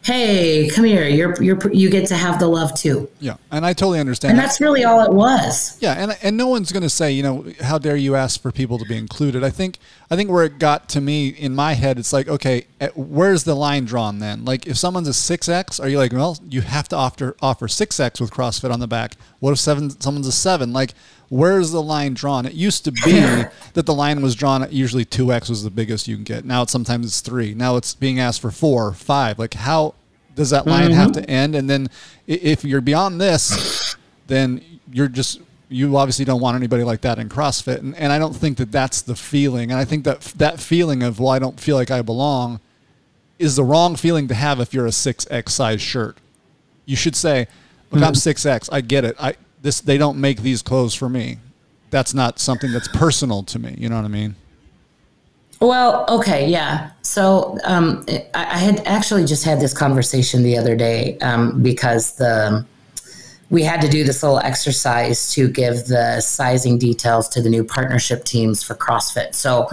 Hey, come here. You're, you're, you get to have the love too. Yeah. And I totally understand. And that's really all it was. Yeah. And, and no one's going to say, you know, how dare you ask for people to be included? I think, I think where it got to me in my head, it's like, okay, where's the line drawn then? Like if someone's a six X, are you like, well, you have to offer, offer six X with CrossFit on the back. What if seven, someone's a seven? Like, where's the line drawn? It used to be that the line was drawn at usually two X was the biggest you can get. Now it's sometimes it's three. Now it's being asked for four, five. Like how does that line mm-hmm. have to end? And then if you're beyond this, then you're just, you obviously don't want anybody like that in CrossFit. And, and I don't think that that's the feeling. And I think that that feeling of, well, I don't feel like I belong is the wrong feeling to have if you're a six X size shirt. You should say, look, mm-hmm. I'm six X. I get it. I, This, they don't make these clothes for me. That's not something that's personal to me. You know what I mean? Well, okay. Yeah. So, um, I, I had actually just had this conversation the other day, um, because the, we had to do this little exercise to give the sizing details to the new partnership teams for CrossFit. So,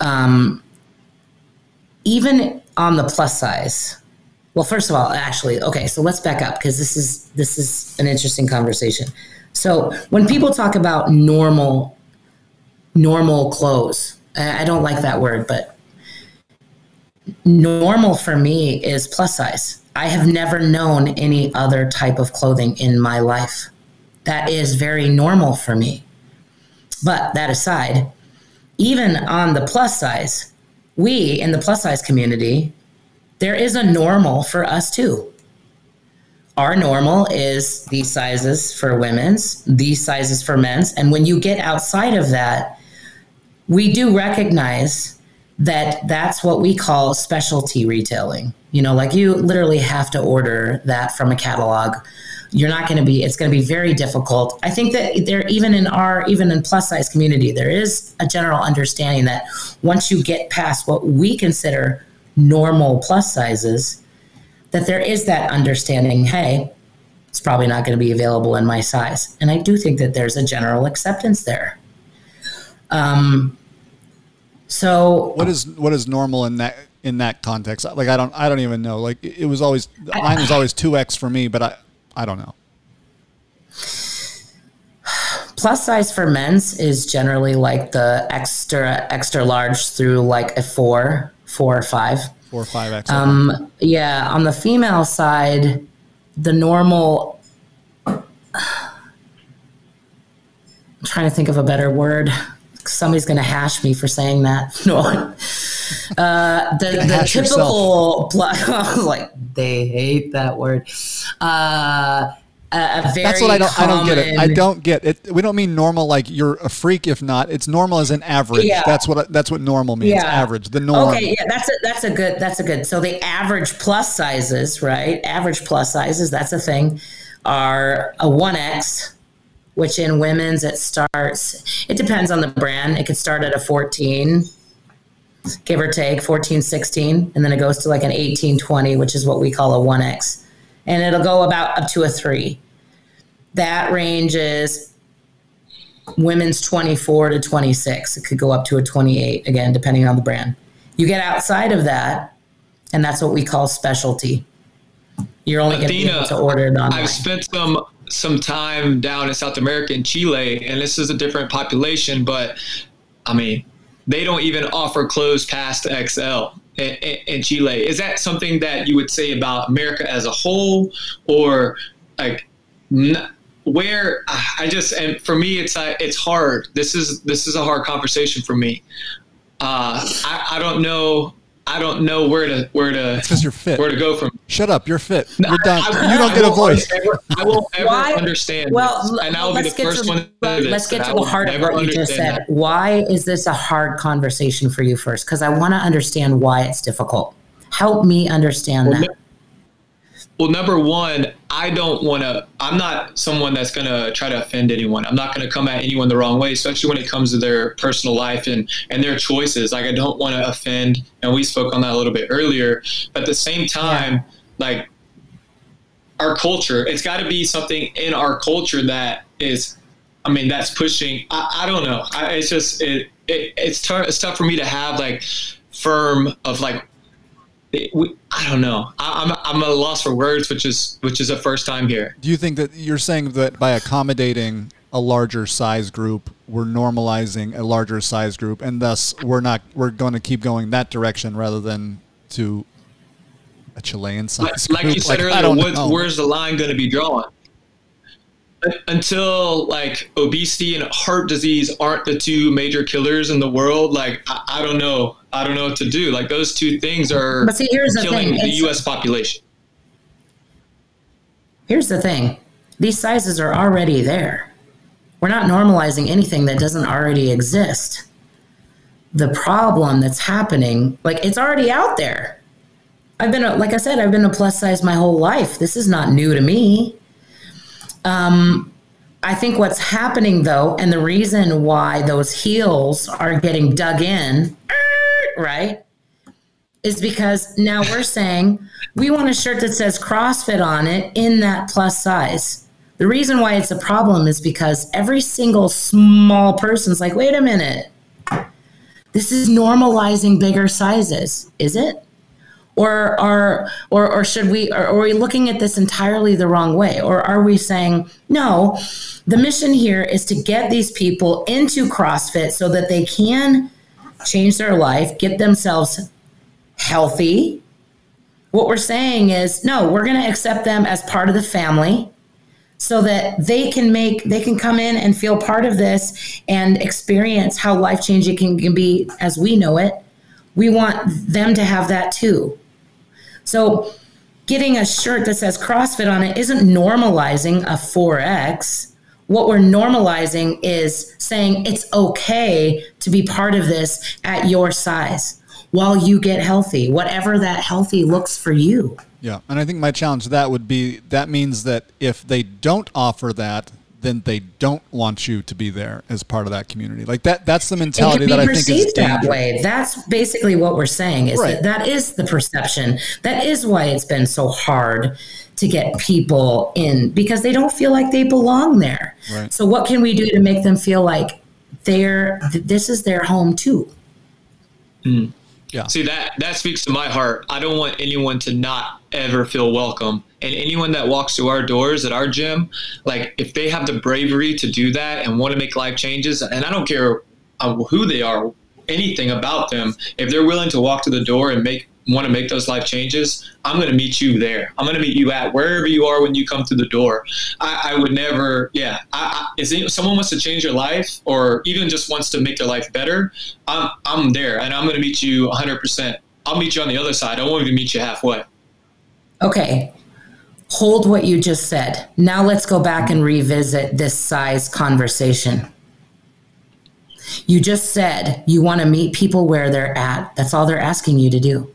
um, even on the plus size, well, first of all, actually, okay, so let's back up because this is this is an interesting conversation. So when people talk about normal, normal clothes, I don't like that word, but normal for me is plus size. I have never known any other type of clothing in my life. That is very normal for me. But that aside, even on the plus size, we in the plus size community, there is a normal for us too. Our normal is these sizes for women's, these sizes for men's. And when you get outside of that, we do recognize that that's what we call specialty retailing. You know, like you literally have to order that from a catalog. You're not going to be, it's going to be very difficult. I think that there, even in our, even in plus size community, there is a general understanding that once you get past what we consider normal plus sizes, that there is that understanding, hey, it's probably not going to be available in my size. And I do think that there's a general acceptance there. Um, so what is, what is normal in that, in that context? Like, I don't, I don't even know. Like it was always, mine was always two X for me, but I, I don't know. Plus size for men's is generally like the extra, extra large through like a four. Four or five. Four or five, actually. Um, yeah, on the female side, the normal... I'm trying to think of a better word. Somebody's going to hash me for saying that. No. Uh, the the typical... Pl- like, they hate that word. Uh, a, a very That's what I don't, common, I don't get it. I don't get it. We don't mean normal like you're a freak if not. It's normal as an average. Yeah. That's what that's what normal means. Yeah. Average, the norm. Okay, yeah, that's a, that's a good that's a good. So the average plus sizes, right? Average plus sizes, that's a thing, are a one X, which in women's it starts, it depends on the brand. It could start at a fourteen, give or take, fourteen, sixteen, and then it goes to like an eighteen, twenty, which is what we call a one X. And it'll go about up to a three. That range is women's twenty-four to twenty-six. It could go up to a twenty-eight, again, depending on the brand. You get outside of that, and that's what we call specialty. You're only going to be able to order it online. I've spent some some time down in South America in Chile, and this is a different population, but, I mean, they don't even offer clothes past X L. In Chile, is that something that you would say about America as a whole, or like where I just and for me it's it's hard. This is this is a hard conversation for me. Uh, I, I don't know. I don't know where to where to you're fit. where to go from. Shut up! You're fit. You're done. I, you don't I get a voice. Ever, I won't ever Why? understand. Well, this, and I'll be the first to, one. To let's get to the heart of what you just said. That. Why is this a hard conversation for you first? Because I want to understand why it's difficult. Help me understand well, that. Well, number one, I don't want to, I'm not someone that's going to try to offend anyone. I'm not going to come at anyone the wrong way, especially when it comes to their personal life and, and their choices. Like, I don't want to offend, and we spoke on that a little bit earlier. But at the same time, yeah. like, our culture, it's got to be something in our culture that is, I mean, that's pushing, I, I don't know. I, it's just, it, it it's, t- it's tough for me to have, like, firm of, like, It, we, I don't know. I, I'm I'm at a loss for words, which is which is a first time here. Do you think that you're saying that by accommodating a larger size group, we're normalizing a larger size group, and thus we're not we're going to keep going that direction rather than to a Chilean size like, group? Like you said like, earlier, what, where's the line going to be drawn? Until like obesity and heart disease aren't the two major killers in the world, like I, I don't know, I don't know what to do. Like those two things are but see, here's killing the, thing. the U S population. Here's the thing: these sizes are already there. We're not normalizing anything that doesn't already exist. The problem that's happening, like it's already out there. I've been, a, like I said, I've been a plus size my whole life. This is not new to me. Um, I think what's happening though, and the reason why those heels are getting dug in, right, is because now we're saying we want a shirt that says CrossFit on it in that plus size. The reason why it's a problem is because every single small person's like, wait a minute, this is normalizing bigger sizes, is it? Or are or or should we or are we looking at this entirely the wrong way? Or are we saying, no, the mission here is to get these people into CrossFit so that they can change their life, get themselves healthy. What we're saying is, no, we're going to accept them as part of the family so that they can make they can come in and feel part of this and experience how life-changing can, can be as we know it. We want them to have that too. So getting a shirt that says CrossFit on it isn't normalizing a four X. What we're normalizing is saying it's okay to be part of this at your size while you get healthy, whatever that healthy looks for you. Yeah, and I think my challenge to that would be that means that if they don't offer that, then they don't want you to be there as part of that community. Like that, that's the mentality that I think is that way. That's basically what we're saying is right. that that is the perception. That is why it's been so hard to get people in because they don't feel like they belong there. Right. So what can we do to make them feel like they're, this is their home too? Mm. Yeah. See, that, that speaks to my heart. I don't want anyone to not ever feel welcome. And anyone that walks through our doors at our gym, like if they have the bravery to do that and want to make life changes, and I don't care who they are, anything about them, if they're willing to walk to the door and make want to make those life changes, I'm going to meet you there. I'm going to meet you at wherever you are when you come through the door. I, I would never, yeah. I, I, if someone wants to change your life or even just wants to make their life better, I'm, I'm there and I'm going to meet you one hundred percent. I'll meet you on the other side. I won't even meet you halfway. Okay. Hold what you just said. Now let's go back and revisit this size conversation. You just said you want to meet people where they're at. That's all they're asking you to do.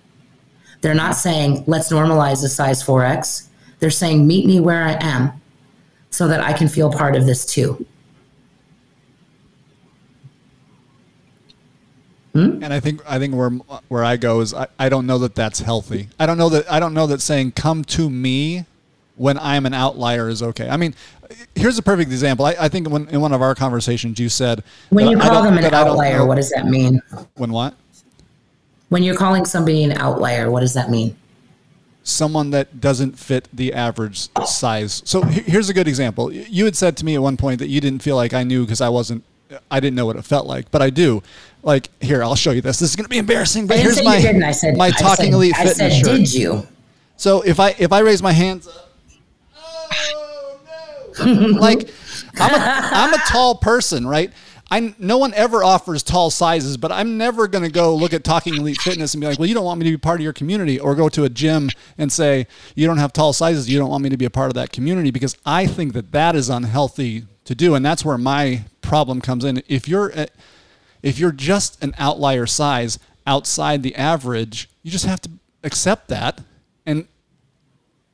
They're not saying, let's normalize a size four X. They're saying, meet me where I am so that I can feel part of this too. And I think I think where where I go is I, I don't know that that's healthy. I don't know that I don't know that saying come to me when I'm an outlier is okay. I mean, here's a perfect example. I, I think when, in one of our conversations you said when you call them an outlier, what does that mean? When what? When you're calling somebody an outlier, what does that mean? Someone that doesn't fit the average size. So here's a good example. You had said to me at one point that you didn't feel like I knew because I wasn't. I didn't know what it felt like, but I do. Like, here, I'll show you this. This is going to be embarrassing, but here's my, I said, my Talking Elite Fitness shirt. I said, did you? So if I if I raise my hands up, oh, no. Like, I'm a, I'm a tall person, right? I no one ever offers tall sizes, but I'm never going to go look at Talking Elite Fitness and be like, well, you don't want me to be part of your community, or go to a gym and say, you don't have tall sizes, you don't want me to be a part of that community, because I think that that is unhealthy to do. And that's where my problem comes in. If you're, if you're just an outlier size outside the average, you just have to accept that. And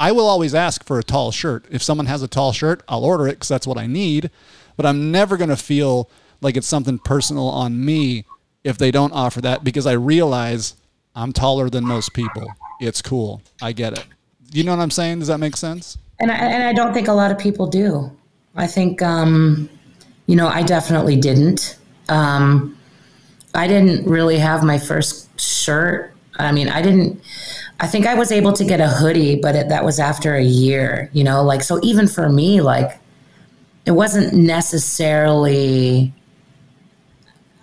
I will always ask for a tall shirt. If someone has a tall shirt, I'll order it because that's what I need. But I'm never going to feel like it's something personal on me if they don't offer that, because I realize I'm taller than most people. It's cool. I get it. You know what I'm saying? Does that make sense? And I, and I don't think a lot of people do. I think, um, you know, I definitely didn't. Um, I didn't really have my first shirt. I mean, I didn't, I think I was able to get a hoodie, but it, that was after a year, you know, like, so even for me, like, it wasn't necessarily,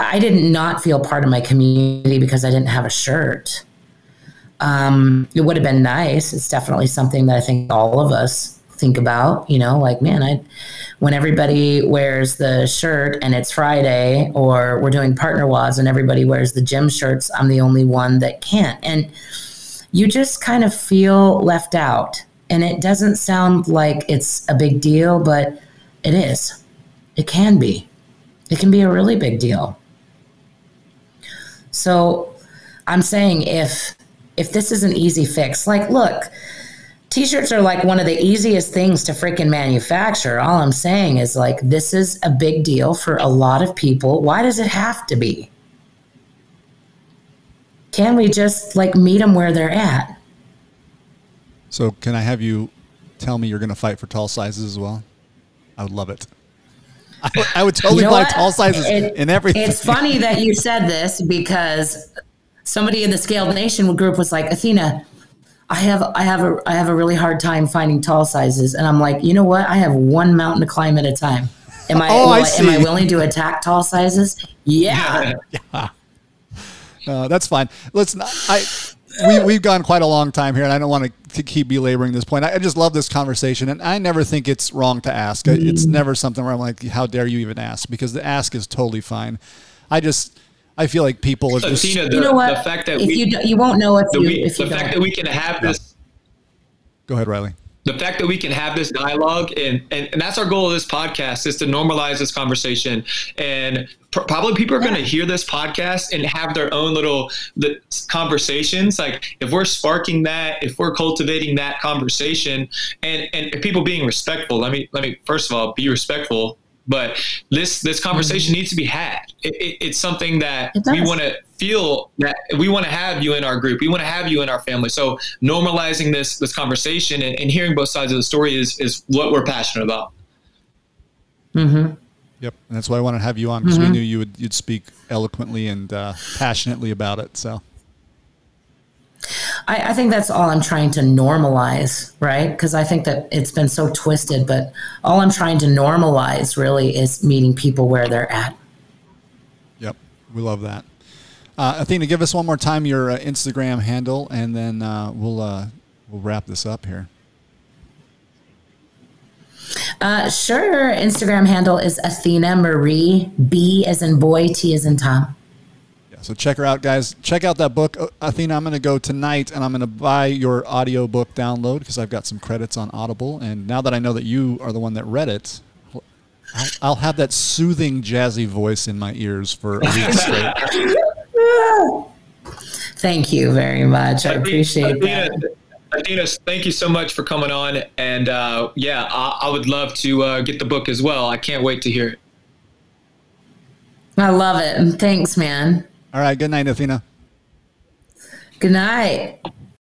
I didn't not feel part of my community because I didn't have a shirt. Um, it would have been nice. It's definitely something that I think all of us think about, you know, like, man, I, when everybody wears the shirt and it's Friday, or we're doing partner wads and everybody wears the gym shirts, I'm the only one that can't. And you just kind of feel left out, and it doesn't sound like it's a big deal, but it is. It can be. It can be a really big deal. So I'm saying if if this is an easy fix, like, look, T-shirts are like one of the easiest things to freaking manufacture. All I'm saying is, like, this is a big deal for a lot of people. Why does it have to be? Can we just, like, meet them where they're at? So can I have you tell me you're going to fight for tall sizes as well? I would love it. I, I would totally you know buy what? tall sizes it, in everything. It's funny that you said this, because somebody in the Scaled Nation group was like, Athena, I have I have a I have a really hard time finding tall sizes. And I'm like, you know what? I have one mountain to climb at a time. Am I, oh, I, I am I willing to attack tall sizes? Yeah. yeah. Uh, that's fine. Let's not I we we've gone quite a long time here, and I don't want to keep belaboring this point. I, I just love this conversation, and I never think it's wrong to ask. Mm-hmm. It's never something where I'm like, how dare you even ask? Because the ask is totally fine. I just I feel like people are so just. Tina, the, you know what? The fact that if we, you do, you won't know if the, you. If the you fact don't. that we can have this. Go ahead, Riley. The fact that we can have this dialogue, and, and, and that's our goal of this podcast, is to normalize this conversation. And pr- probably people are yeah. going to hear this podcast and have their own little the conversations. Like, if we're sparking that, if we're cultivating that conversation, and, and people being respectful. Let me let me first of all be respectful. But this this conversation mm-hmm. needs to be had. It, it, it's something that it we want to feel that we want to have you in our group. We want to have you in our family. So normalizing this this conversation and, and hearing both sides of the story is is what we're passionate about. Mm-hmm. Yep, and that's why I wanted to have you on, because mm-hmm. we knew you would you'd speak eloquently and uh, passionately about it. So I, I think that's all I'm trying to normalize, right? Because I think that it's been so twisted, but all I'm trying to normalize really is meeting people where they're at. Yep. We love that. Uh, Athena, give us one more time your uh, Instagram handle, and then uh, we'll uh, we'll wrap this up here. Uh, sure. Instagram handle is Athena Marie, B as in boy, T as in Tom. So check her out, guys. Check out that book. Athena, I'm going to go tonight, and I'm going to buy your audiobook download, because I've got some credits on Audible. And now that I know that you are the one that read it, I'll have that soothing, jazzy voice in my ears for a week straight. Thank you very much. I appreciate Athena, that. Athena, thank you so much for coming on. And, uh, yeah, I, I would love to uh, get the book as well. I can't wait to hear it. I love it. Thanks, man. All right. Good night, Athena. Good night.